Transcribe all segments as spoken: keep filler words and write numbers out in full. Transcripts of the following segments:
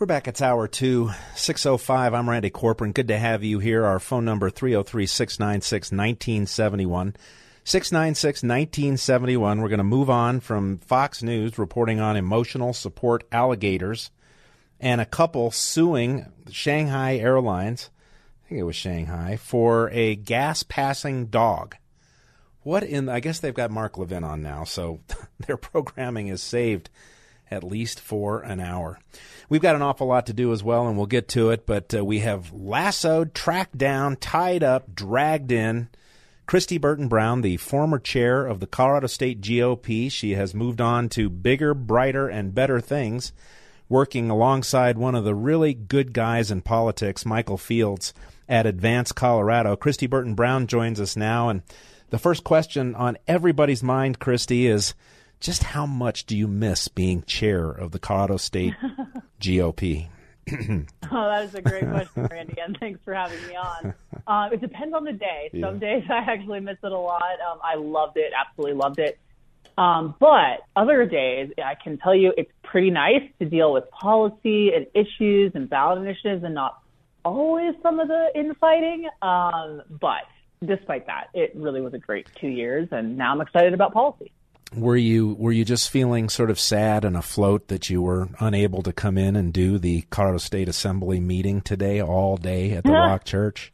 We're back at Hour two, six oh five. I'm Randy Corcoran. Good to have you here. Our phone number, three oh three, six nine six, one nine seven one. six nine six, one nine seven one. We're going to move on from Fox News reporting on emotional support alligators and a couple suing Shanghai Airlines, I think it was Shanghai, for a gas-passing dog. What in, I guess they've got Mark Levin on now, so their programming is saved at least for an hour. We've got an awful lot to do as well, and we'll get to it, but uh, we have lassoed, tracked down, tied up, dragged in Kristi Burton Brown, the former chair of the Colorado State G O P. She has moved on to bigger, brighter, and better things, working alongside one of the really good guys in politics, Michael Fields, at Advance Colorado. Kristi Burton Brown joins us now, and the first question on everybody's mind, Kristi, is, just how much do you miss being chair of the Colorado State G O P? Oh, that is a great question, Randy, and thanks for having me on. Uh, it depends on the day. Yeah. Some days I actually miss it a lot. Um, I loved it, absolutely loved it. Um, but other days, I can tell you it's pretty nice to deal with policy and issues and ballot initiatives and not always some of the infighting. Um, but despite that, it really was a great two years, and now I'm excited about policy. Were you were you just feeling sort of sad and afloat that you were unable to come in and do the Colorado State Assembly meeting today all day at the Rock Church?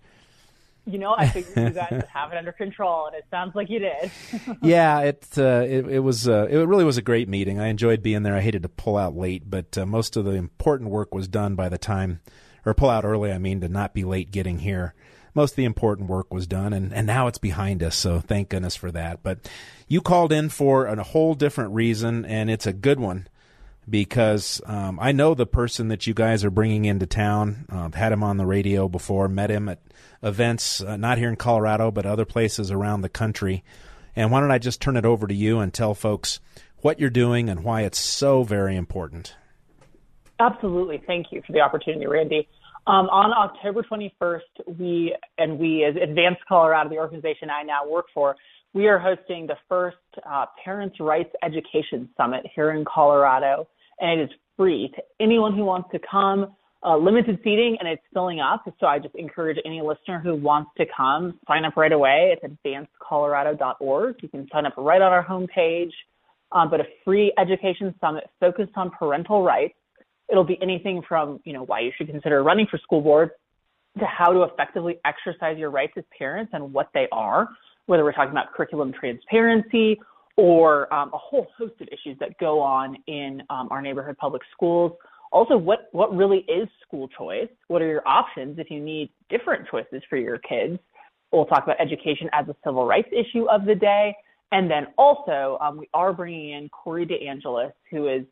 You know, I figured you guys have it under control, and it sounds like you did. yeah, it, uh, it it was uh, it really was a great meeting. I enjoyed being there. I hated to pull out late, but uh, most of the important work was done by the time, or pull out early, I mean, to not be late getting here. Most of the important work was done, and, and now it's behind us, so thank goodness for that. But you called in for a whole different reason, and it's a good one, because um, I know the person that you guys are bringing into town. I've uh, had him on the radio before, met him at events, uh, not here in Colorado, but other places around the country. And why don't I just turn it over to you and tell folks what you're doing and why it's so very important. Absolutely. Thank you for the opportunity, Randy. Um, on October twenty-first, we and we as Advance Colorado, the organization I now work for, we are hosting the first uh, Parents' Rights Education Summit here in Colorado, and it is free to anyone who wants to come, uh, limited seating, and it's filling up. So I just encourage any listener who wants to come, sign up right away. It's advance colorado dot org. You can sign up right on our homepage, um, but a free education summit focused on parental rights. It'll be anything from, you know, why you should consider running for school board to how to effectively exercise your rights as parents and what they are, whether we're talking about curriculum transparency or um, a whole host of issues that go on in um, our neighborhood public schools. Also, what, what really is school choice? What are your options if you need different choices for your kids? We'll talk about education as a civil rights issue of the day. And then also, um, we are bringing in Corey DeAngelis, who is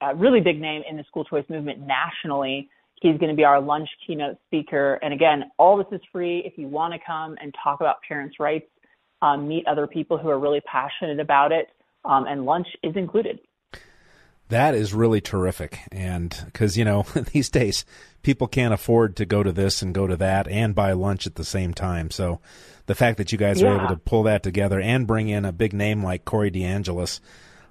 a really big name in the school choice movement nationally. He's going to be our lunch keynote speaker. And again, all this is free. If you want to come and talk about parents' rights, um, meet other people who are really passionate about it, um, and lunch is included. That is really terrific. And because, you know, these days people can't afford to go to this and go to that and buy lunch at the same time. So the fact that you guys yeah. are able to pull that together and bring in a big name like Corey DeAngelis,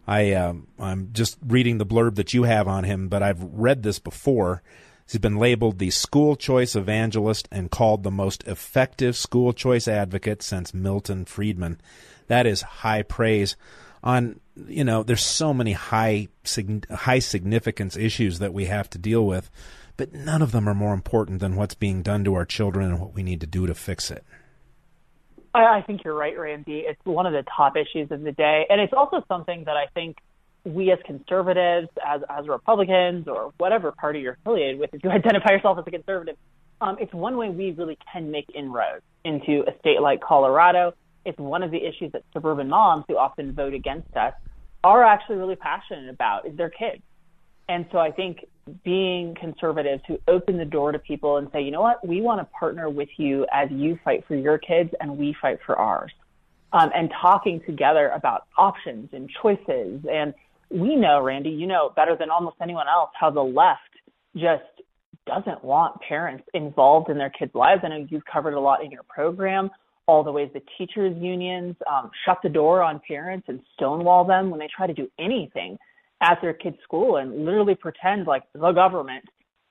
I, um, I'm just reading the blurb that you have on him, but I've read this before. He's been labeled the school choice evangelist and called the most effective school choice advocate since Milton Friedman. That is high praise. On, you know, there's so many high sig- high significance issues that we have to deal with, but none of them are more important than what's being done to our children and what we need to do to fix it. I, I think you're right, Randy. It's one of the top issues of the day, and it's also something that I think we as conservatives, as as Republicans, or whatever party you're affiliated with, if you identify yourself as a conservative, um, it's one way we really can make inroads into a state like Colorado. It's one of the issues that suburban moms who often vote against us are actually really passionate about is their kids. And so I think being conservatives who open the door to people and say, you know what, we want to partner with you as you fight for your kids and we fight for ours. Um, and talking together about options and choices. And we know, Randy, you know better than almost anyone else how the left just doesn't want parents involved in their kids' lives. I know you've covered a lot in your program. All the ways the teachers' unions um, shut the door on parents and stonewall them when they try to do anything at their kids' school and literally pretend like the government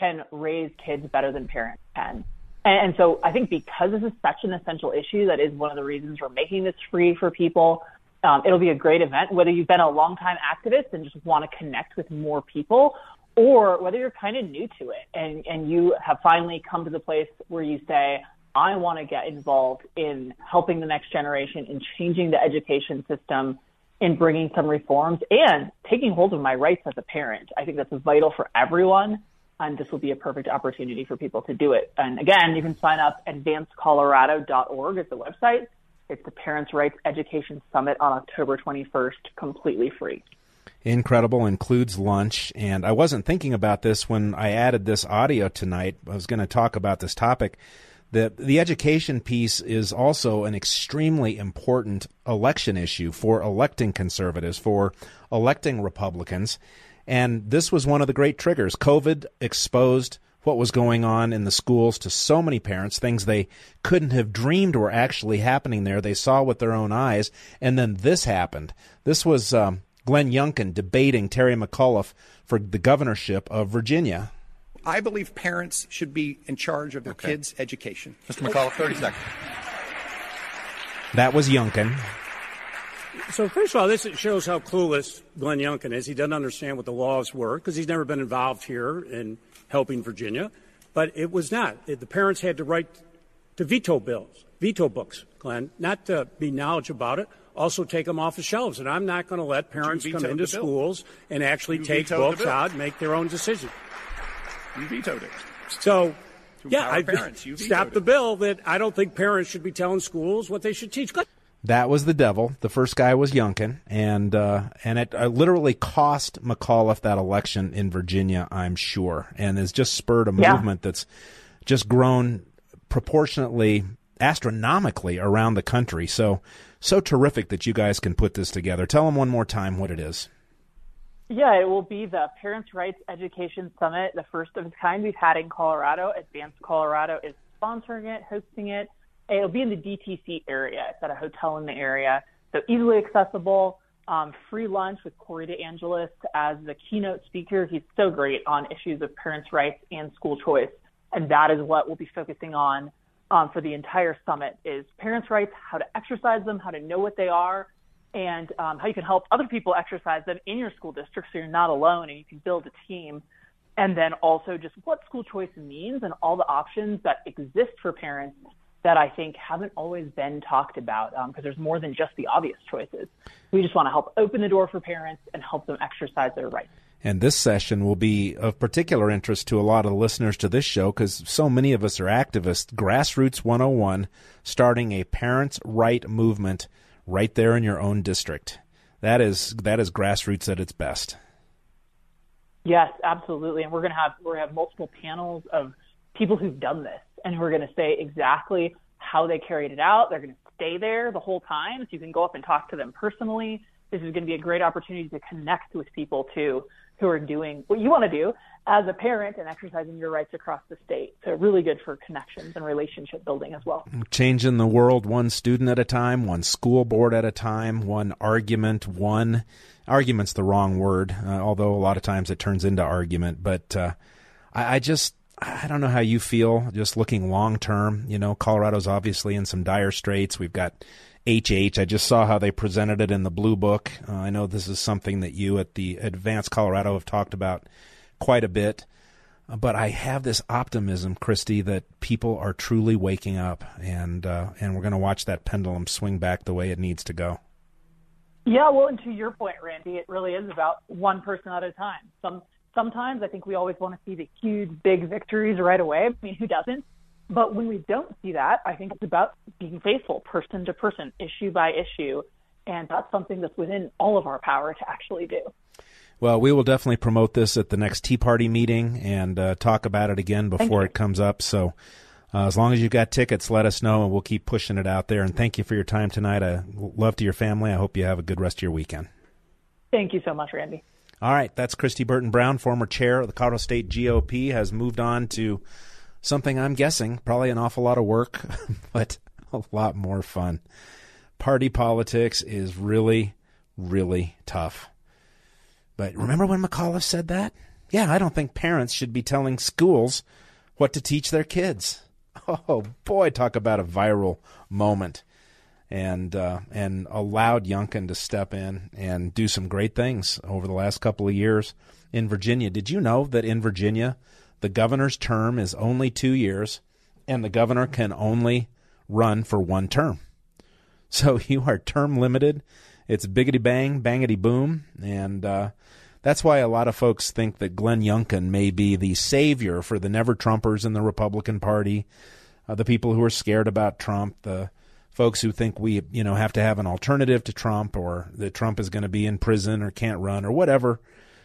can raise kids better than parents can. And so I think because this is such an essential issue, that is one of the reasons we're making this free for people. Um, it'll be a great event, whether you've been a longtime activist and just want to connect with more people, or whether you're kind of new to it and, and you have finally come to the place where you say, I want to get involved in helping the next generation, in changing the education system, in bringing some reforms, and taking hold of my rights as a parent. I think that's vital for everyone. And this will be a perfect opportunity for people to do it. And again, you can sign up. advance colorado dot org is the website. It's the Parents' Rights Education Summit on October twenty-first, completely free. Incredible, includes lunch. And I wasn't thinking about this when I added this audio tonight. I was going to talk about this topic. The, the education piece is also an extremely important election issue for electing conservatives, for electing Republicans. And this was one of the great triggers. COVID exposed what was going on in the schools to so many parents, things they couldn't have dreamed were actually happening there. They saw with their own eyes. And then this happened. This was um, Glenn Youngkin debating Terry McAuliffe for the governorship of Virginia. I believe parents should be in charge of their okay. kids' education. Mister McAuliffe, thirty seconds. That was Youngkin. So first of all, this shows how clueless Glenn Youngkin is. He doesn't understand what the laws were because he's never been involved here in helping Virginia. But it was not. It, the parents had the right to veto bills, veto books, Glenn, not to be knowledgeable about it, also take them off the shelves. And I'm not going to let parents come into schools and actually you take books out and make their own decision. You vetoed it. So, to yeah, I parents, you stopped the bill that I don't think parents should be telling schools what they should teach. Good. That was the devil. The first guy was Youngkin, and uh, and it uh, literally cost McAuliffe that election in Virginia, I'm sure, and has just spurred a yeah. movement that's just grown proportionately, astronomically around the country. So, so terrific that you guys can put this together. Tell them one more time what it is. Yeah, it will be the Parents' Rights Education Summit, the first of its kind we've had in Colorado. Advance Colorado is sponsoring it, hosting it. It'll be in the D T C area. It's at a hotel in the area, so easily accessible. Um, free lunch with Corey DeAngelis as the keynote speaker. He's so great on issues of parents' rights and school choice, and that is what we'll be focusing on um, for the entire summit is parents' rights, how to exercise them, how to know what they are, and um, how you can help other people exercise them in your school district so you're not alone and you can build a team. And then also just what school choice means and all the options that exist for parents that I think haven't always been talked about because um, there's more than just the obvious choices. We just want to help open the door for parents and help them exercise their rights. And this session will be of particular interest to a lot of the listeners to this show because so many of us are activists. Grassroots one oh one, starting a parents' right movement right there in your own district. That is that is grassroots at its best. Yes, absolutely. And we're going to have we're going to have multiple panels of people who've done this and who are going to say exactly how they carried it out. They're going to stay there the whole time, so you can go up and talk to them personally. This is going to be a great opportunity to connect with people, too, who are doing what you want to do as a parent and exercising your rights across the state. So really good for connections and relationship building as well. Changing the world one student at a time, one school board at a time, one argument, one argument's the wrong word, uh, although a lot of times it turns into argument. But uh, I, I just... I don't know how you feel just looking long term. You know, Colorado's obviously in some dire straits. We've got H H. I just saw how they presented it in the Blue Book. Uh, I know this is something that you at the Advance Colorado have talked about quite a bit. Uh, but I have this optimism, Kristi, that people are truly waking up, and uh, and we're going to watch that pendulum swing back the way it needs to go. Yeah, well, and to your point, Randy, it really is about one person at a time. Some Sometimes I think we always want to see the huge, big victories right away. I mean, who doesn't? But when we don't see that, I think it's about being faithful, person to person, issue by issue. And that's something that's within all of our power to actually do. Well, we will definitely promote this at the next Tea Party meeting and uh, talk about it again before it comes up. So uh, as long as you've got tickets, let us know, and we'll keep pushing it out there. And thank you for your time tonight. Uh, love to your family. I hope you have a good rest of your weekend. Thank you so much, Randy. All right, that's Kristi Burton Brown, former chair of the Colorado State G O P, has moved on to something I'm guessing, probably an awful lot of work, but a lot more fun. Party politics is really, really tough. But remember when McAuliffe said that? Yeah, I don't think parents should be telling schools what to teach their kids. Oh, boy, talk about a viral moment. And uh, and allowed Youngkin to step in and do some great things over the last couple of years in Virginia. Did you know that in Virginia, the governor's term is only two years, and the governor can only run for one term? So you are term limited. It's biggity bang, bangity boom. And uh, that's why a lot of folks think that Glenn Youngkin may be the savior for the never-Trumpers in the Republican Party, uh, the people who are scared about Trump, the folks who think we, you know, have to have an alternative to Trump, or that Trump is going to be in prison or can't run or whatever,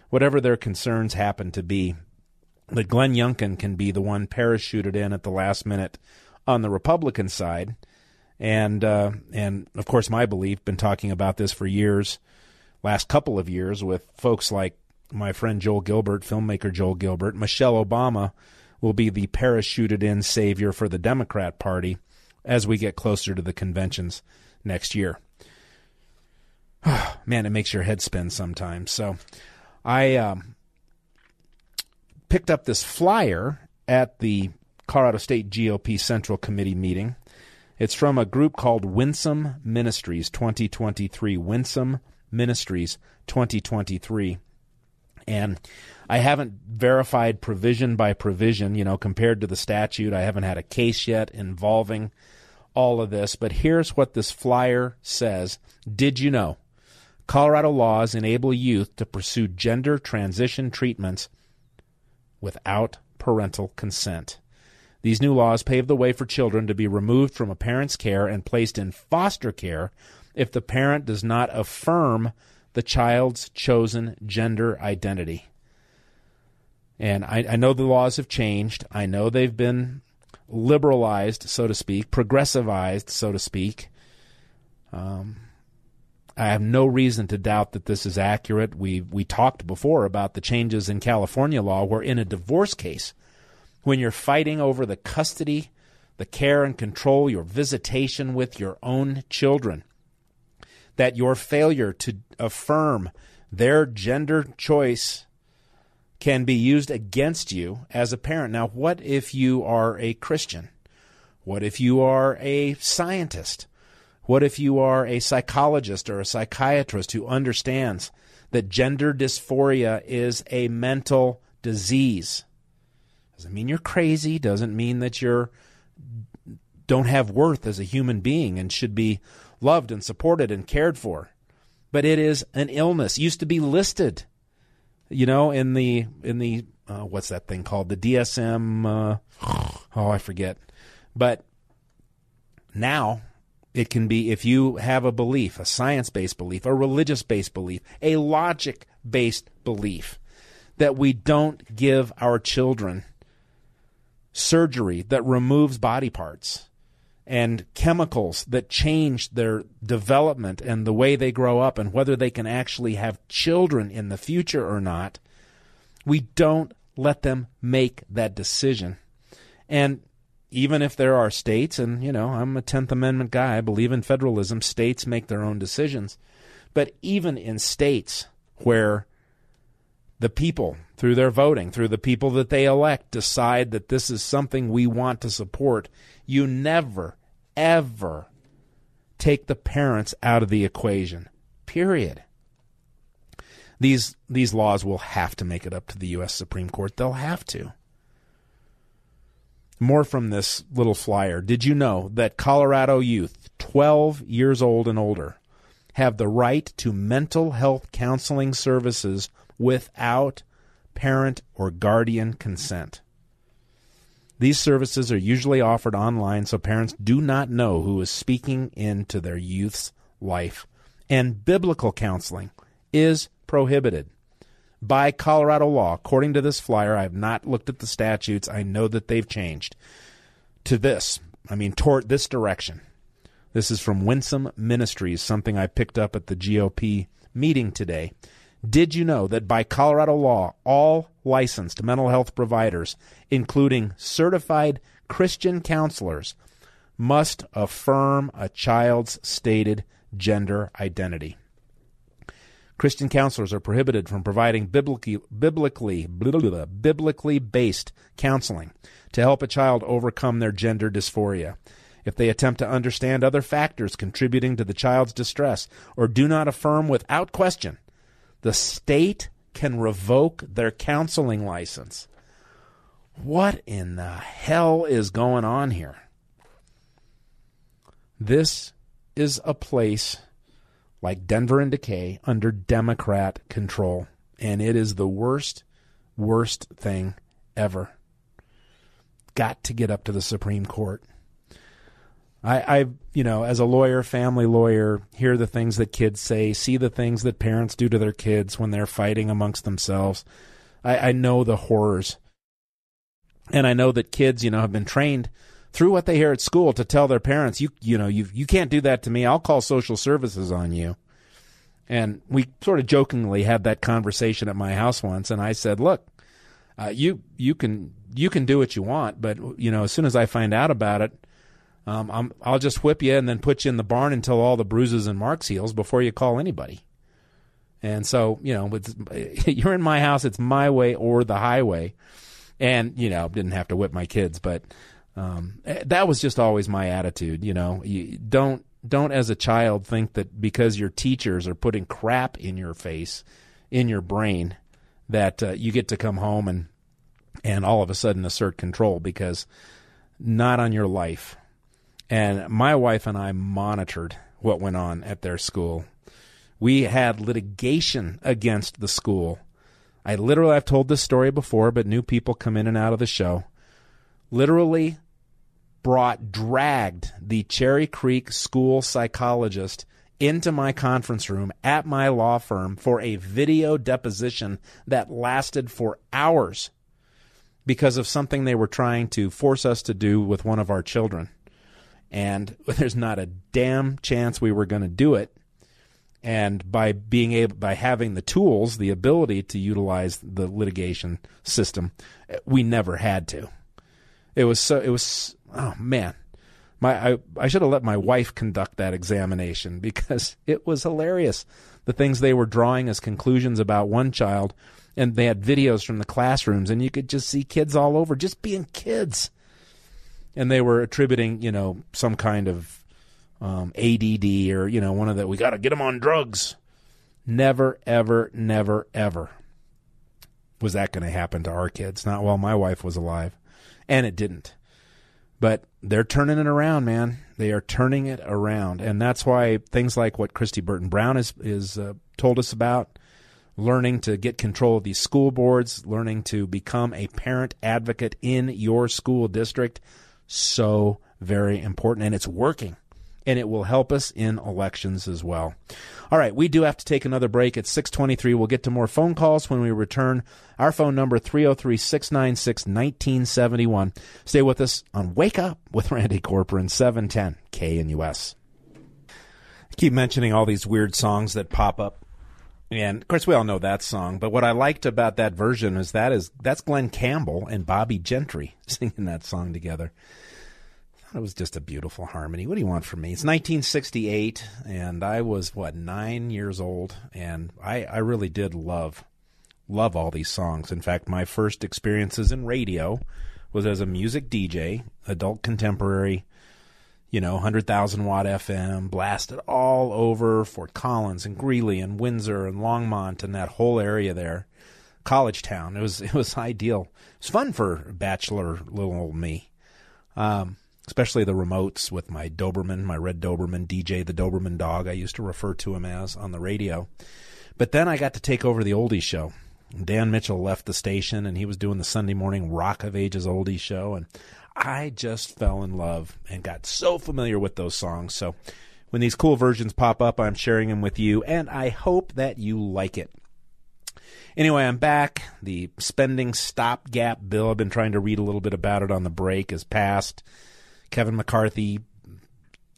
whatever their concerns happen to be. But Glenn Youngkin can be the one parachuted in at the last minute on the Republican side. And, uh, and of course, my belief, been talking about this for years, last couple of years, with folks like my friend Joel Gilbert, filmmaker Joel Gilbert. Michelle Obama will be the parachuted in savior for the Democrat Party as we get closer to the conventions next year. Oh, man, it makes your head spin sometimes. So I um, picked up this flyer at the Colorado State G O P Central Committee meeting. It's from a group called Winsome Ministries twenty twenty-three. Winsome Ministries twenty twenty-three. And I haven't verified provision by provision, you know, compared to the statute. I haven't had a case yet involving all of this. But here's what this flyer says. Did you know Colorado laws enable youth to pursue gender transition treatments without parental consent? These new laws pave the way for children to be removed from a parent's care and placed in foster care if the parent does not affirm the child's chosen gender identity. And I, I know the laws have changed. I know they've been liberalized, so to speak, progressivized, so to speak. Um, I have no reason to doubt that this is accurate. We we talked before about the changes in California law where in a divorce case, when you're fighting over the custody, the care and control, your visitation with your own children, that your failure to affirm their gender choice can be used against you as a parent. Now, what if you are a Christian? What if you are a scientist? What if you are a psychologist or a psychiatrist who understands that gender dysphoria is a mental disease? Doesn't mean you're crazy. Doesn't mean that you're don't have worth as a human being and should be loved and supported and cared for. But it is an illness. It used to be listed, you know, in the, in the uh, what's that thing called? The D S M, uh, oh, I forget. But now it can be, if you have a belief, a science-based belief, a religious-based belief, a logic-based belief, that we don't give our children surgery that removes body parts and chemicals that change their development and the way they grow up and whether they can actually have children in the future or not. We don't let them make that decision. And even if there are states, and, you know, I'm a tenth Amendment guy, I believe in federalism, states make their own decisions. But even in states where the people, through their voting, through the people that they elect, decide that this is something we want to support, you never, ever take the parents out of the equation, period. These these laws will have to make it up to the U S Supreme Court. They'll have to. More from this little flyer. Did you know that Colorado youth, twelve years old and older, have the right to mental health counseling services without parent or guardian consent? These services are usually offered online, so parents do not know who is speaking into their youth's life. And biblical counseling is prohibited by Colorado law. According to this flyer, I have not looked at the statutes. I know that they've changed to this. I mean, toward this direction. This is from Winsome Ministries, something I picked up at the G O P meeting today. Did you know that by Colorado law, all licensed mental health providers, including certified Christian counselors, must affirm a child's stated gender identity? Christian counselors are prohibited from providing biblically biblically, biblically based counseling to help a child overcome their gender dysphoria. If they attempt to understand other factors contributing to the child's distress or do not affirm without question, the state can revoke their counseling license. What in the hell is going on here? This is a place like Denver and Decay under Democrat control, and it is the worst, worst thing ever. Got to get up to the Supreme Court. I, I, you know, as a lawyer, family lawyer, hear the things that kids say, see the things that parents do to their kids when they're fighting amongst themselves. I, I know the horrors. And I know that kids, you know, have been trained through what they hear at school to tell their parents, you you know, you you can't do that to me. I'll call social services on you. And we sort of jokingly had that conversation at my house once, and I said, look, uh, you you can you can do what you want, but, you know, as soon as I find out about it, um, I'm, I'll just whip you and then put you in the barn until all the bruises and marks heals before you call anybody. And so, you know, it's, you're in my house, it's my way or the highway. And, you know, didn't have to whip my kids, but um, that was just always my attitude. You know, you don't don't as a child think that because your teachers are putting crap in your face, in your brain, that uh, you get to come home and and all of a sudden assert control, because not on your life. And my wife and I monitored what went on at their school. We had litigation against the school. I literally, I've told this story before, but new people come in and out of the show, literally brought, dragged the Cherry Creek school psychologist into my conference room at my law firm for a video deposition that lasted for hours because of something they were trying to force us to do with one of our children. And there's not a damn chance we were going to do it. And by being able, by having the tools, the ability to utilize the litigation system, we never had to. It was so. It was oh man, my I, I should have let my wife conduct that examination, because it was hilarious. The things they were drawing as conclusions about one child, and they had videos from the classrooms, and you could just see kids all over just being kids, and they were attributing, you know, some kind of Um, A D D or, you know, one of the, we got to get them on drugs. Never, ever, never, ever was that going to happen to our kids. Not while my wife was alive, and it didn't. But they're turning it around, man. They are turning it around. And that's why things like what Kristi Burton Brown is, is uh, told us about, learning to get control of these school boards, learning to become a parent advocate in your school district. So very important. And it's working. And it will help us in elections as well. All right, we do have to take another break at six twenty-three. We'll get to more phone calls when we return. Our phone number, three oh three, six nine six, one nine seven one. Stay with us on Wake Up with Randy Corcoran, seven ten K N U S. I keep mentioning all these weird songs that pop up. And, of course, we all know that song. But what I liked about that version is that is that's Glenn Campbell and Bobby Gentry singing that song together. It was just a beautiful harmony. What do you want from me? It's nineteen sixty-eight, and I was, what, nine years old, and I, I really did love, love all these songs. In fact, my first experiences in radio was as a music D J, adult contemporary, you know, one hundred thousand watt F M, blasted all over Fort Collins and Greeley and Windsor and Longmont and that whole area there, college town. It was, it was ideal. It was fun for bachelor little old me. Um, Especially the remotes with my Doberman, my red Doberman, D J the Doberman dog, I used to refer to him as on the radio. But then I got to take over the oldies show. Dan Mitchell left the station, and he was doing the Sunday morning Rock of Ages oldies show. And I just fell in love and got so familiar with those songs. So when these cool versions pop up, I'm sharing them with you, and I hope that you like it. Anyway, I'm back. The spending stopgap bill, I've been trying to read a little bit about it on the break, is passed. Kevin McCarthy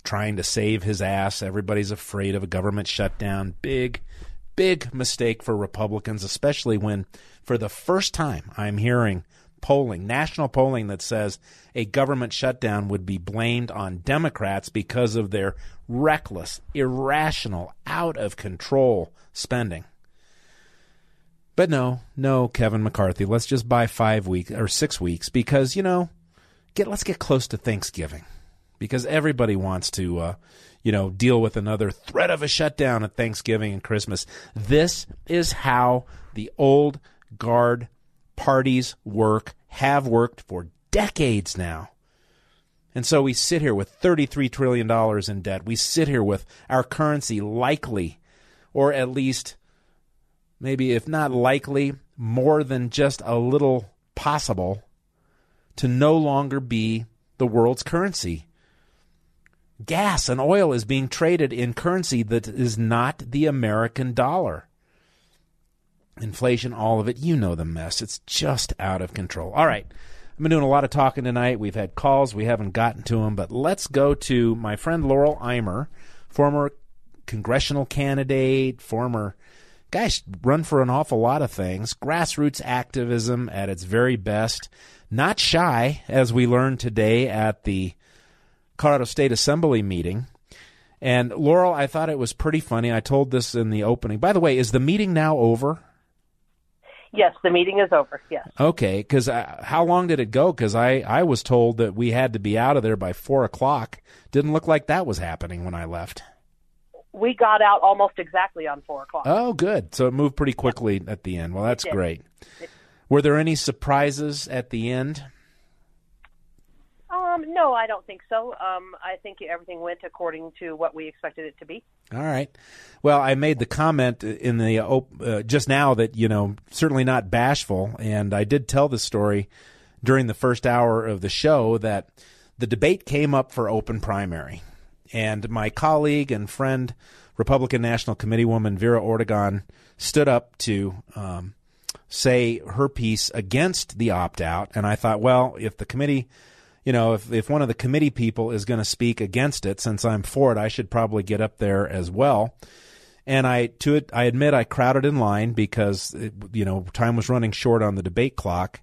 trying to save his ass. Everybody's afraid of a government shutdown. Big, big mistake for Republicans, especially when, for the first time, I'm hearing polling, national polling that says a government shutdown would be blamed on Democrats because of their reckless, irrational, out of control spending. But no, no, Kevin McCarthy, let's just buy five weeks or six weeks because, you know, get let's get close to Thanksgiving because everybody wants to, uh, you know, deal with another threat of a shutdown at Thanksgiving and Christmas. This is how the old guard parties work, have worked for decades now. And so we sit here with thirty-three trillion dollars in debt. We sit here with our currency likely, or at least maybe if not likely, more than just a little possible, to no longer be the world's currency. Gas and oil is being traded in currency that is not the American dollar. Inflation, all of it, you know the mess. It's just out of control. All right. I've been doing a lot of talking tonight. We've had calls. We haven't gotten to them. But let's go to my friend Laurel Imer, former congressional candidate, former, gosh, run for an awful lot of things. Grassroots activism at its very best. Not shy, as we learned today at the Colorado State Assembly meeting. And, Laurel, I thought it was pretty funny. I told this in the opening. By the way, is the meeting now over? Yes, the meeting is over, yes. Okay, because uh, how long did it go? Because I, I was told that we had to be out of there by four o'clock. Didn't look like that was happening when I left. We got out almost exactly on four o'clock. Oh, good. So it moved pretty quickly at the end. Well, that's great. Were there any surprises at the end? Um, no, I don't think so. Um, I think everything went according to what we expected it to be. All right. Well, I made the comment in the uh, just now that, you know, certainly not bashful. And I did tell this story during the first hour of the show that the debate came up for open primary. And my colleague and friend, Republican National Committee woman Vera Ortegon, stood up to um, say her piece against the opt-out. And I thought, well, if the committee... You know, if, if one of the committee people is going to speak against it, since I'm for it, I should probably get up there as well. And I to it, I admit I crowded in line because, it, you know, time was running short on the debate clock.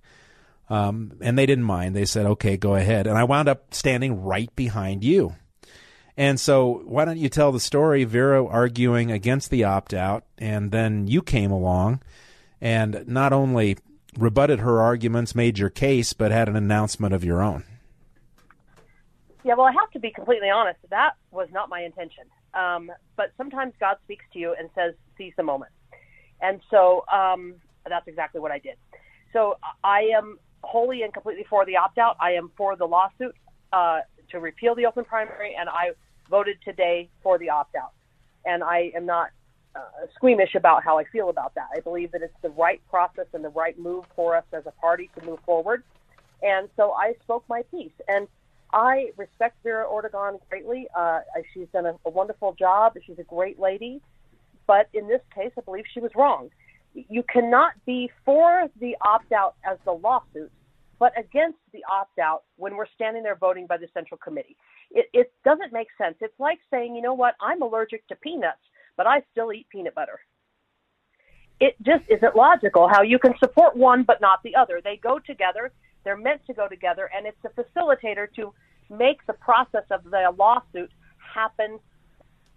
Um, and they didn't mind. They said, OK, go ahead. And I wound up standing right behind you. And so why don't you tell the story, Vera arguing against the opt out. And then you came along and not only rebutted her arguments, made your case, but had an announcement of your own. Yeah, well, I have to be completely honest. That was not my intention. Um, but sometimes God speaks to you and says, seize the moment. And so um, that's exactly what I did. So I am wholly and completely for the opt-out. I am for the lawsuit uh, to repeal the open primary, and I voted today for the opt-out. And I am not uh, squeamish about how I feel about that. I believe that it's the right process and the right move for us as a party to move forward. And so I spoke my piece. And I respect Vera Ortegon greatly. Uh, she's done a, a wonderful job. She's a great lady. But in this case, I believe she was wrong. You cannot be for the opt-out as the lawsuit, but against the opt-out when we're standing there voting by the Central Committee. It, it doesn't make sense. It's like saying, you know what, I'm allergic to peanuts, but I still eat peanut butter. It just isn't logical how you can support one but not the other. They go together. They're meant to go together, and it's a facilitator to make the process of the lawsuit happen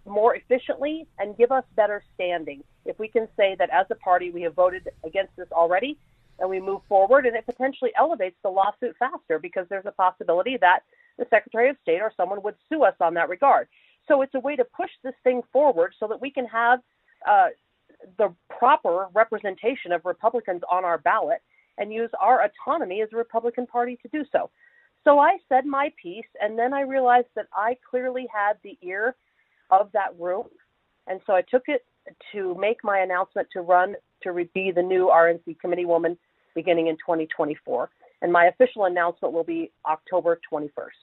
more efficiently and give us better standing. If we can say that as a party we have voted against this already and we move forward, and it potentially elevates the lawsuit faster because there's a possibility that the Secretary of State or someone would sue us on that regard. So it's a way to push this thing forward so that we can have uh, the proper representation of Republicans on our ballot and use our autonomy as a Republican Party to do so. So I said my piece, and then I realized that I clearly had the ear of that room, and so I took it to make my announcement to run to be the new R N C committee woman beginning in twenty twenty-four, and my official announcement will be October twenty-first.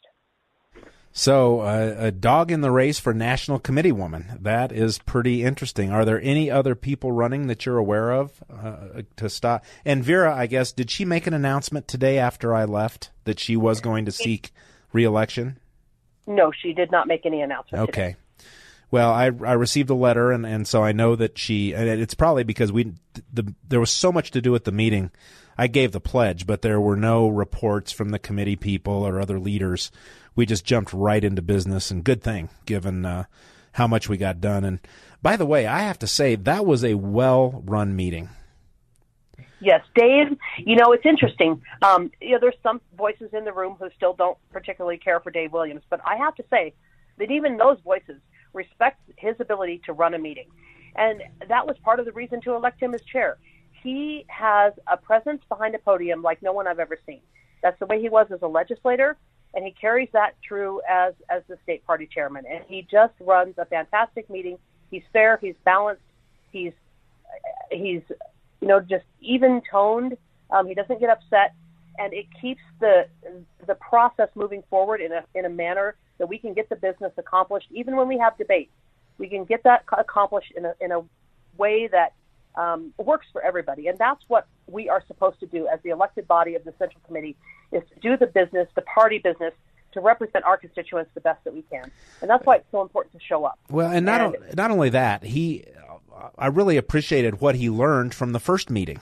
So uh, a dog in the race for national committee woman. That is pretty interesting. Are there any other people running that you're aware of uh, to stop? And Vera, I guess, did she make an announcement today after I left that she was going to seek re-election? No, she did not make any announcement today. Okay. Well, I, I received a letter, and, and so I know that she – and it's probably because we the, there was so much to do at the meeting. I gave the pledge, but there were no reports from the committee people or other leaders. We just jumped right into business, and good thing, given uh, how much we got done. And by the way, I have to say that was a well-run meeting. Yes, Dave, you know, it's interesting. Um, you know, there's some voices in the room who still don't particularly care for Dave Williams, but I have to say that even those voices respect his ability to run a meeting. And that was part of the reason to elect him as chair. He has a presence behind a podium like no one I've ever seen. That's the way he was as a legislator, and he carries that through as, as the state party chairman. And he just runs a fantastic meeting. He's fair, he's balanced, he's, he's, you know, just even toned. Um, he doesn't get upset, and it keeps the the process moving forward in a in a manner that we can get the business accomplished. Even when we have debates, we can get that accomplished in a in a way that um, works for everybody. And that's what we are supposed to do as the elected body of the Central Committee: is to do the business, the party business, to represent our constituents the best that we can. And that's why it's so important to show up. Well, and not and, o- not only that, he I really appreciated what he learned from the first meeting,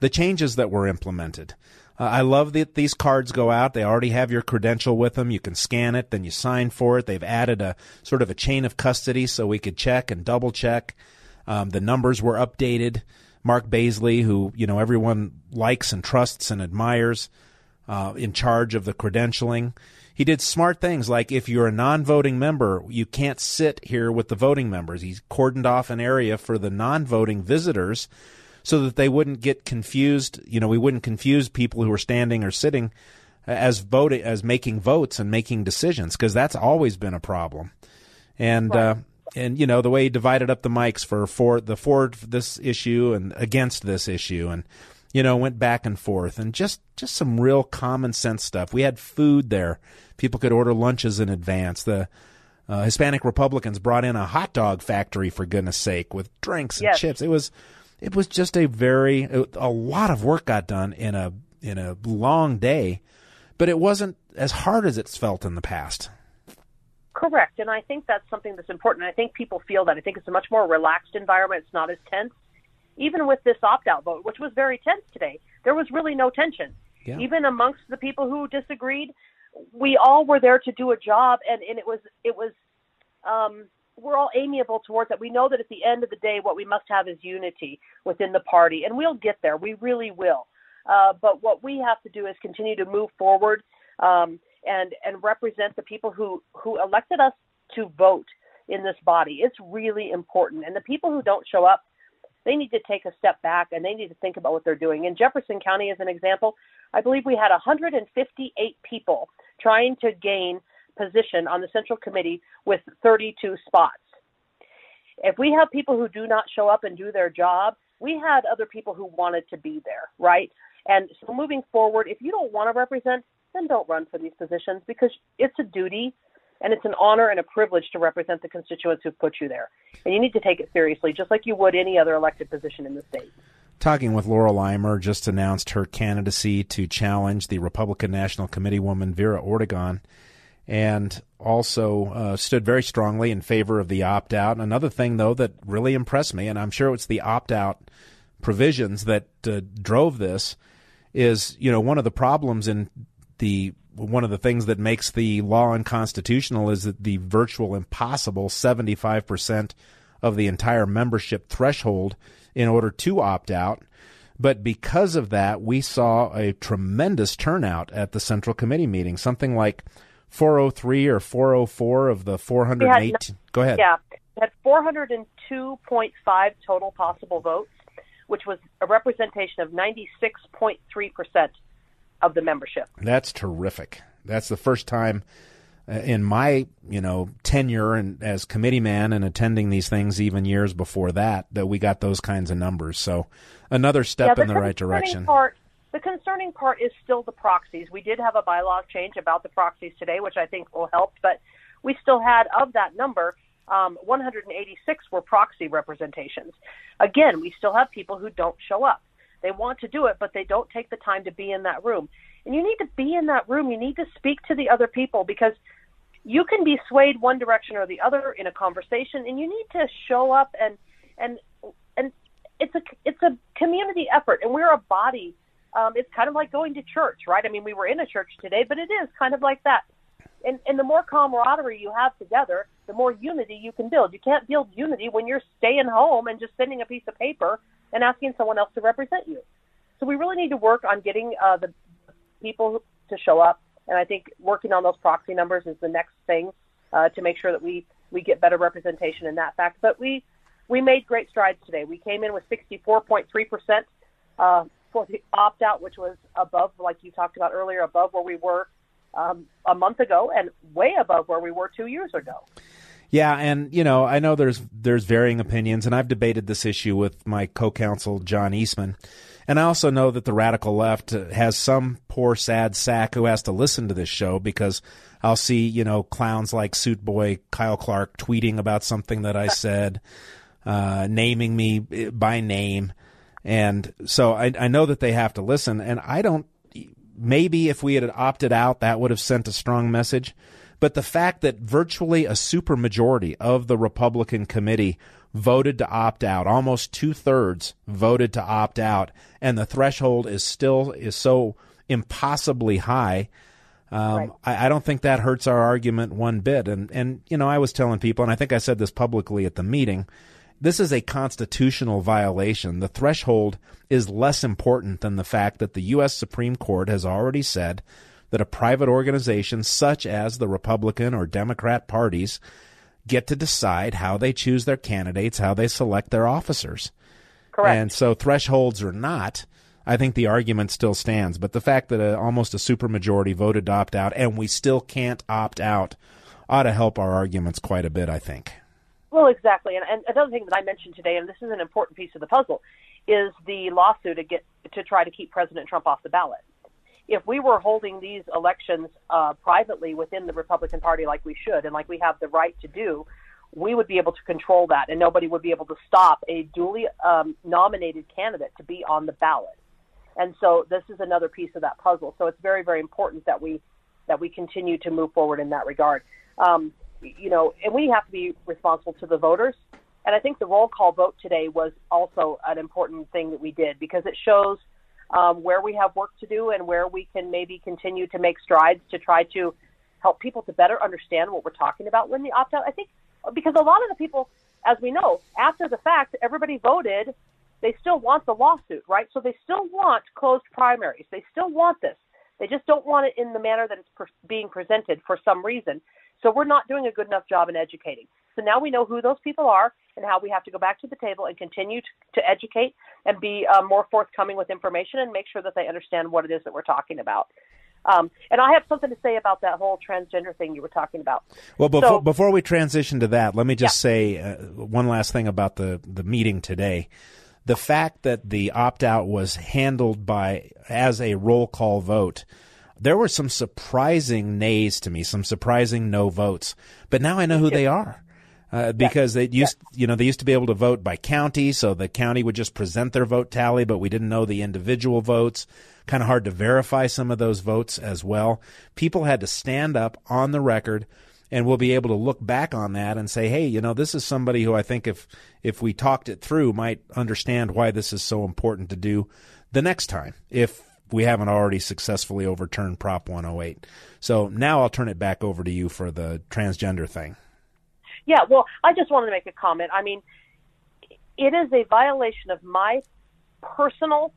the changes that were implemented. Uh, I love that these cards go out. They already have your credential with them. You can scan it, then you sign for it. They've added a sort of a chain of custody so we could check and double check. Um, the numbers were updated. Mark Baisley, who, you know, everyone likes and trusts and admires, uh, in charge of the credentialing. He did smart things like, if you're a non-voting member, you can't sit here with the voting members. He cordoned off an area for the non-voting visitors so that they wouldn't get confused. You know, we wouldn't confuse people who are standing or sitting as voting, as making votes and making decisions, because that's always been a problem. And right. uh, and you know, the way he divided up the mics for for the for this issue and against this issue, and you know, went back and forth, and just, just some real common sense stuff. We had food there. People could order lunches in advance. The uh, Hispanic Republicans brought in a hot dog factory, for goodness sake, with drinks and yes. chips. It was, it was just a very, it, a lot of work got done in a, in a long day, but it wasn't as hard as it's felt in the past. Correct. And I think that's something that's important. I think people feel that. I think it's a much more relaxed environment. It's not as tense. Even with this opt-out vote, which was very tense today, there was really no tension. Yeah. Even amongst the people who disagreed, we all were there to do a job, and, and it was, it was, um, we're all amiable towards that. We know that at the end of the day, what we must have is unity within the party, and we'll get there. We really will. Uh, but what we have to do is continue to move forward um, and, and represent the people who, who elected us to vote in this body. It's really important. And the people who don't show up, they need to take a step back, and they need to think about what they're doing. In Jefferson County, as an example, I believe we had one hundred fifty-eight people trying to gain position on the Central Committee with thirty-two spots. If we have people who do not show up and do their job, we had other people who wanted to be there, right? And so moving forward, if you don't want to represent, then don't run for these positions, because it's a duty. And it's an honor and a privilege to represent the constituents who put you there. And you need to take it seriously, just like you would any other elected position in the state. Talking with Laurel Imer, just announced her candidacy to challenge the Republican National Committee woman Vera Ortegon, and also uh, stood very strongly in favor of the opt-out. Another thing, though, that really impressed me, and I'm sure it's the opt-out provisions that uh, drove this, is, you know, one of the problems in the one of the things that makes the law unconstitutional is that the virtual impossible seventy-five percent of the entire membership threshold in order to opt out. But because of that, we saw a tremendous turnout at the Central Committee meeting, something like four oh three or four oh four of the four oh eight. Had, Go ahead. Yeah, we had four oh two point five total possible votes, which was a representation of ninety-six point three percent. of the membership. That's terrific. That's the first time in my, you know, tenure and as committee man and attending these things, even years before that, that we got those kinds of numbers. So another step yeah, in the right direction. Part, the concerning part is still the proxies. We did have a bylaw change about the proxies today, which I think will help, but we still had of that number, um, one hundred eighty-six were proxy representations. Again, we still have people who don't show up. They want to do it, but they don't take the time to be in that room. And you need to be in that room. You need to speak to the other people, because you can be swayed one direction or the other in a conversation, and you need to show up. And and and it's a it's a community effort, and we're a body. Um, it's kind of like going to church, right? I mean, we were in a church today, but it is kind of like that. And, and the more camaraderie you have together, the more unity you can build. You can't build unity when you're staying home and just sending a piece of paper and asking someone else to represent you. So we really need to work on getting uh, the people to show up. And I think working on those proxy numbers is the next thing uh, to make sure that we, we get better representation in that fact. But we, we made great strides today. We came in with sixty-four point three percent uh, for the opt-out, which was above, like you talked about earlier, above where we were um, a month ago and way above where we were two years ago. Yeah, and, you know, I know there's there's varying opinions, and I've debated this issue with my co-counsel, John Eastman. And I also know that the radical left has some poor, sad sack who has to listen to this show, because I'll see, you know, clowns like Suit Boy Kyle Clark tweeting about something that I said, uh, naming me by name. And so I, I know that they have to listen. And I don't – maybe if we had opted out, that would have sent a strong message. But the fact that virtually a supermajority of the Republican committee voted to opt out, almost two-thirds voted to opt out, and the threshold is still is so impossibly high, um, right. I, I don't think that hurts our argument one bit. And, and, you know, I was telling people, and I think I said this publicly at the meeting, this is a constitutional violation. The threshold is less important than the fact that the U S Supreme Court has already said that a private organization such as the Republican or Democrat parties get to decide how they choose their candidates, how they select their officers. Correct. And so thresholds or not, I think the argument still stands. But the fact that a, almost a supermajority voted to opt out and we still can't opt out ought to help our arguments quite a bit, I think. Well, exactly. And, and another thing that I mentioned today, and this is an important piece of the puzzle, is the lawsuit to get to try to keep President Trump off the ballot. If we were holding these elections uh, privately within the Republican Party like we should and like we have the right to do, we would be able to control that, and nobody would be able to stop a duly um, nominated candidate to be on the ballot. And so this is another piece of that puzzle. So it's very, very important that we that we continue to move forward in that regard. Um, you know, and we have to be responsible to the voters. And I think the roll call vote today was also an important thing that we did, because it shows – Um, where we have work to do and where we can maybe continue to make strides to try to help people to better understand what we're talking about when the opt-out. I think because a lot of the people, as we know, after the fact, everybody voted, they still want the lawsuit, right? So they still want closed primaries. They still want this. They just don't want it in the manner that it's per- being presented for some reason. So we're not doing a good enough job in educating. So now we know who those people are and how we have to go back to the table and continue to, to educate and be uh, more forthcoming with information and make sure that they understand what it is that we're talking about. Um, and I have something to say about that whole transgender thing you were talking about. Well, before, so, before we transition to that, let me just yeah. say uh, one last thing about the, the meeting today. The fact that the opt-out was handled by as a roll call vote, there were some surprising nays to me, some surprising no votes. But now I know who they are. Uh, because yes. they used, yes. you know, they used to be able to vote by county, so the county would just present their vote tally, but we didn't know the individual votes. Kind of hard to verify some of those votes as well. People had to stand up on the record, and we'll be able to look back on that and say, hey, you know, this is somebody who I think if if we talked it through might understand why this is so important to do the next time, if we haven't already successfully overturned Prop one oh eight. So now I'll turn it back over to you for the transgender thing. Yeah, well, I just wanted to make a comment. I mean, it is a violation of my personal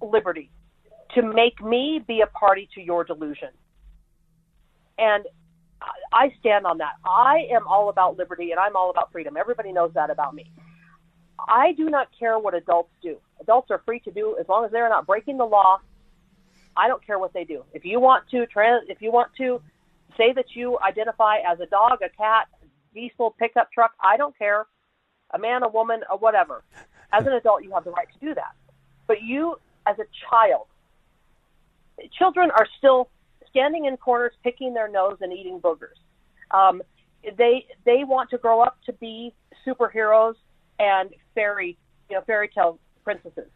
liberty to make me be a party to your delusion. And I stand on that. I am all about liberty, and I'm all about freedom. Everybody knows that about me. I do not care what adults do. Adults are free to do as long as they're not breaking the law. I don't care what they do. If you want to trans, if you want to say that you identify as a dog, a cat, diesel, pickup truck, I don't care, a man, a woman, or whatever. As an adult, you have the right to do that. But you, as a child, children are still standing in corners, picking their nose and eating boogers. Um, they they want to grow up to be superheroes and fairy, you know, fairy tale princesses.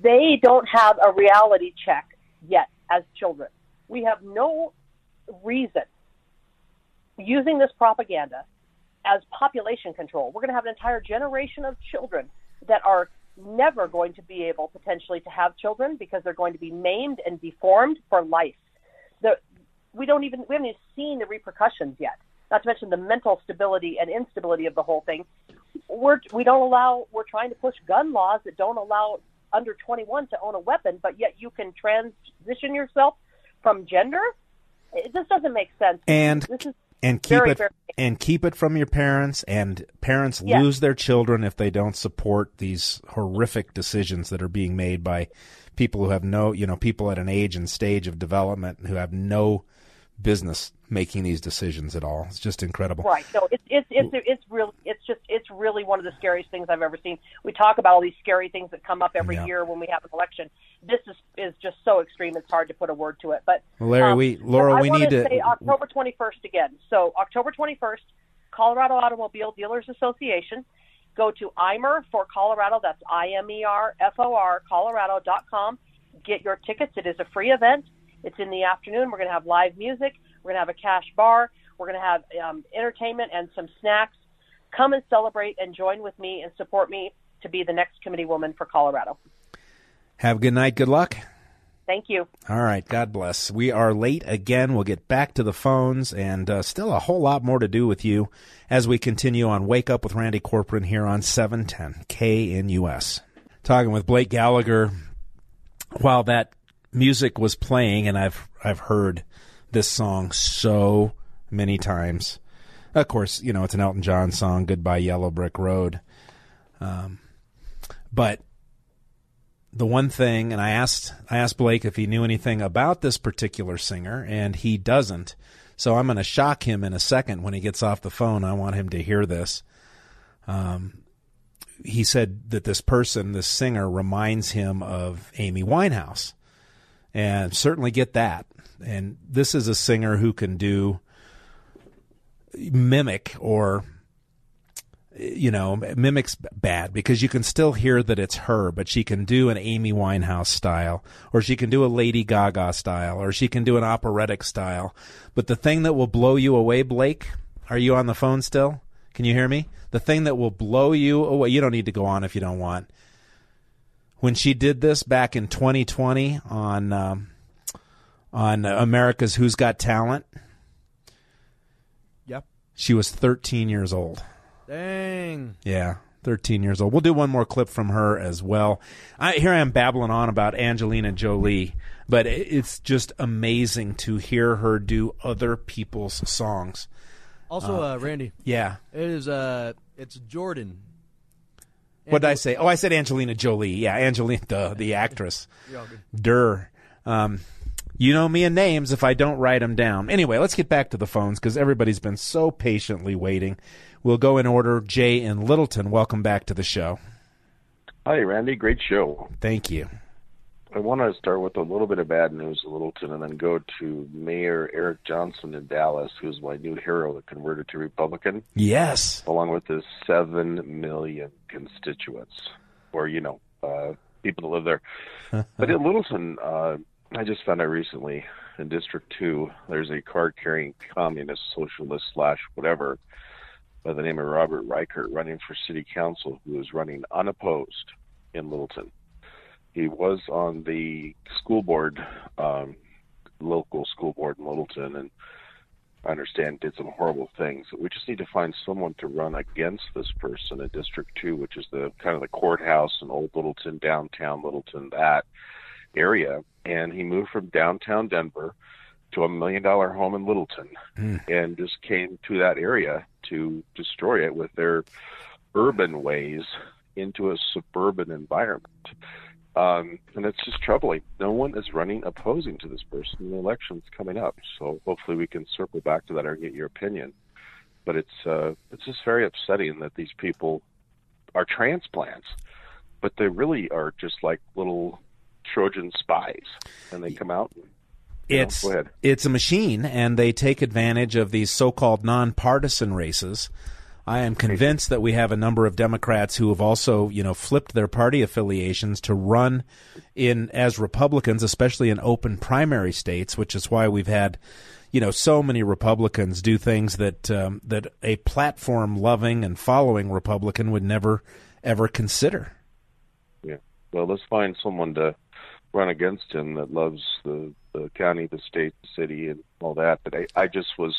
They don't have a reality check yet as children. We have no reason using this propaganda as population control. We're going to have an entire generation of children that are never going to be able potentially to have children because they're going to be maimed and deformed for life. The, we don't even we haven't even seen the repercussions yet. Not to mention the mental stability and instability of the whole thing. We're we don't allow we're trying to push gun laws that don't allow under twenty-one to own a weapon, but yet you can transition yourself from gender? It, this doesn't make sense. And this is and keep very, it very and keep it from your parents, and parents yes. lose their children if they don't support these horrific decisions that are being made by people who have no, you know, people at an age and stage of development who have no business making these decisions at all. It's just incredible. Right. No, it's it's it's it's really it's just it's really one of the scariest things I've ever seen. We talk about all these scary things that come up every yeah. year when we have an election. This is is just so extreme. It's hard to put a word to it. But well, Larry, um, we Laura, so we need to say October twenty-first again. So October twenty-first, Colorado Automobile Dealers Association. Go to Imer for Colorado. That's I M E R F O R Colorado dot com. Get your tickets. It is a free event. It's in the afternoon. We're going to have live music. We're going to have a cash bar. We're going to have um, entertainment and some snacks. Come and celebrate and join with me and support me to be the next committee woman for Colorado. Have a good night. Good luck. Thank you. All right. God bless. We are late again. We'll get back to the phones and uh, still a whole lot more to do with you as we continue on Wake Up with Randy Corcoran here on seven ten K N U S. Talking with Blake Gallagher while that music was playing, and I've I've heard this song so many times. Of course, you know, it's an Elton John song, Goodbye Yellow Brick Road. Um, but the one thing, and I asked I asked Blake if he knew anything about this particular singer, and he doesn't. So I'm going to shock him in a second when he gets off the phone. I want him to hear this. Um, he said that this person, this singer, reminds him of Amy Winehouse. And certainly get that. And this is a singer who can do mimic or, you know, mimic's bad because you can still hear that it's her, but she can do an Amy Winehouse style, or she can do a Lady Gaga style, or she can do an operatic style. But the thing that will blow you away, Blake, are you on the phone still? Can you hear me? The thing that will blow you away, you don't need to go on if you don't want. When she did this back in twenty twenty on um, on America's Who's Got Talent, yep, she was thirteen years old. Dang. Yeah, thirteen years old. We'll do one more clip from her as well. I, here I am babbling on about Angelina Jolie, but it, it's just amazing to hear her do other people's songs. Also, uh, uh, Randy. Yeah. It is. Uh, it's Jordan. Angel- what did I say? Oh, I said Angelina Jolie. Yeah, Angelina, the, the actress. Durr. Um, you know me and names if I don't write them down. Anyway, let's get back to the phones because everybody's been so patiently waiting. We'll go in order. Jay in Littleton, welcome back to the show. Hi, Randy. Great show. Thank you. I want to start with a little bit of bad news in Littleton and then go to Mayor Eric Johnson in Dallas, who's my new hero that converted to Republican. Yes. Along with his seven million constituents, or, you know, uh, people that live there. But in Littleton, uh, I just found out recently in District two, there's a card-carrying communist, socialist, slash whatever, by the name of Robert Reichert, running for city council, who is running unopposed in Littleton. He was on the school board, um, local school board in Littleton, and I understand did some horrible things. We just need to find someone to run against this person in District two, which is the kind of the courthouse and old Littleton, downtown Littleton, that area. And he moved from downtown Denver to a million-dollar home in Littleton mm. and just came to that area to destroy it with their urban ways into a suburban environment. Um, and it's just troubling. No one is running opposing to this person. The election's coming up, so hopefully we can circle back to that or get your opinion. But it's uh, it's just very upsetting that these people are transplants, but they really are just like little Trojan spies, and they come out. And, it's know, it's a machine, and they take advantage of these so-called nonpartisan races. I am convinced that we have a number of Democrats who have also, you know, flipped their party affiliations to run in as Republicans, especially in open primary states, which is why we've had, you know, so many Republicans do things that um, that a platform-loving and following Republican would never, ever consider. Yeah. Well, let's find someone to run against him that loves the, the county, the state, the city, and all that. But I, I just was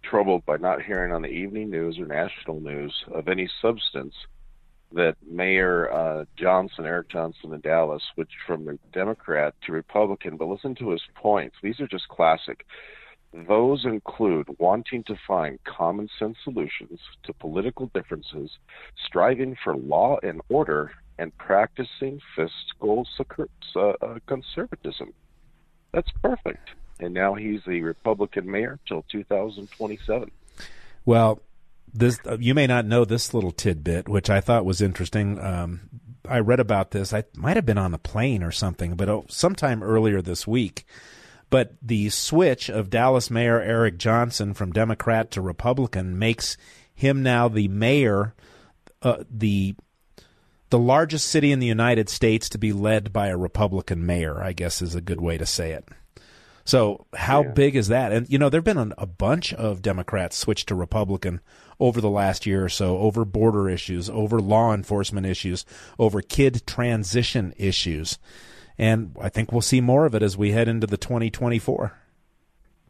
troubled by not hearing on the evening news or national news of any substance that Mayor uh, Johnson, Eric Johnson in Dallas, switched from a Democrat to Republican, but listen to his points. These are just classic. Those include wanting to find common sense solutions to political differences, striving for law and order, and practicing fiscal conservatism. That's perfect. And now he's the Republican mayor till two thousand twenty-seven. Well, this uh, you may not know this little tidbit, which I thought was interesting. Um, I read about this. I might have been on a plane or something, but oh, sometime earlier this week. But the switch of Dallas Mayor Eric Johnson from Democrat to Republican makes him now the mayor, uh, the the largest city in the United States to be led by a Republican mayor, I guess is a good way to say it. So how yeah. big is that? And, you know, there have been an, a bunch of Democrats switched to Republican over the last year or so, over border issues, over law enforcement issues, over kid transition issues. And I think we'll see more of it as we head into the twenty twenty-four.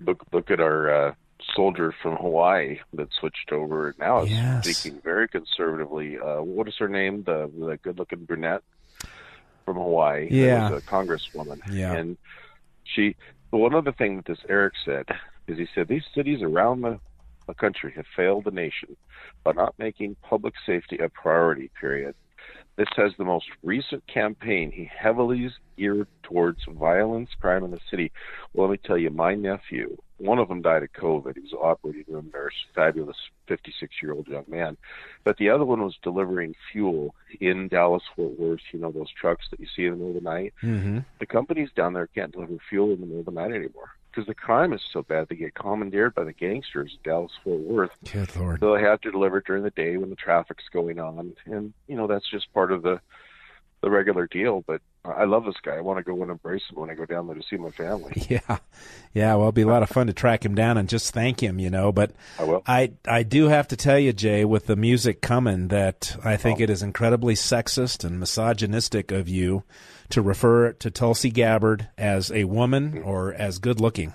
Look, look at our uh, soldier from Hawaii that switched over. Now is yes. speaking very conservatively. Uh, what is her name? The, the good-looking brunette from Hawaii. Yeah. That was a congresswoman. Yeah. And she... But one other thing that this Eric said is he said, these cities around the, the country have failed the nation by not making public safety a priority, period. This has the most recent campaign. He heavily geared towards violence, crime in the city. Well, let me tell you, my nephew, one of them died of COVID. He was an operating room nurse, fabulous fifty-six-year-old young man. But the other one was delivering fuel in Dallas, Fort Worth, you know, those trucks that you see in the middle of the night. Mm-hmm. The companies down there can't deliver fuel in the middle of the night anymore because the crime is so bad. They get commandeered by the gangsters in Dallas, Fort Worth. Good Lord. So they have to deliver during the day when the traffic's going on. And, you know, that's just part of the the regular deal, but I love this guy. I want to go and embrace him when I go down there to see my family. Yeah. Yeah, well, it'll be a lot of fun to track him down and just thank him, you know. But I will. I, I do have to tell you, Jay, with the music coming, that I think oh. it is incredibly sexist and misogynistic of you to refer to Tulsi Gabbard as a woman mm-hmm. or as good-looking.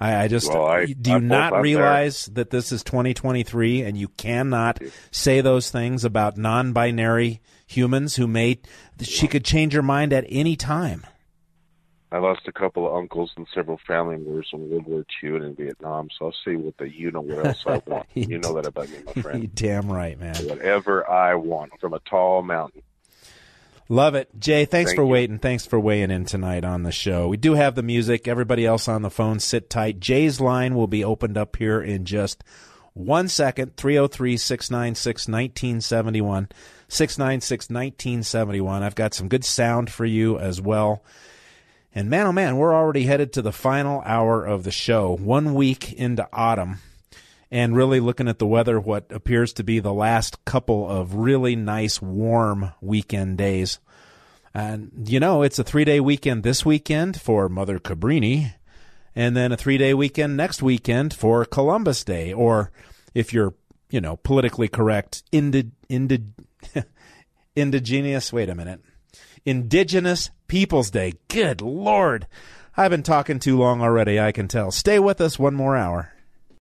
I, I just well, I, do you I not realize there. that this is twenty twenty-three and you cannot say those things about non-binary humans who may she could change her mind at any time. I lost a couple of uncles and several family members in World War Two and in Vietnam, so I'll see what the you know what else I want. You know that about me, my friend. You're damn right, man. Whatever I want from a tall mountain. Love it. Jay, thanks Thank for you. waiting. Thanks for weighing in tonight on the show. We do have the music. Everybody else on the phone, sit tight. Jay's line will be opened up here in just one second. three oh three, six nine six, one nine seven one. six nine six, one nine seven one. I've got some good sound for you as well. And man, oh man, we're already headed to the final hour of the show. One week into autumn. And really looking at the weather, what appears to be the last couple of really nice, warm weekend days. And, you know, it's a three-day weekend this weekend for Mother Cabrini, and then a three-day weekend next weekend for Columbus Day, or if you're, you know, politically correct, indi- indi- indigenous, wait a minute, Indigenous Peoples Day. Good Lord. I've been talking too long already, I can tell. Stay with us one more hour.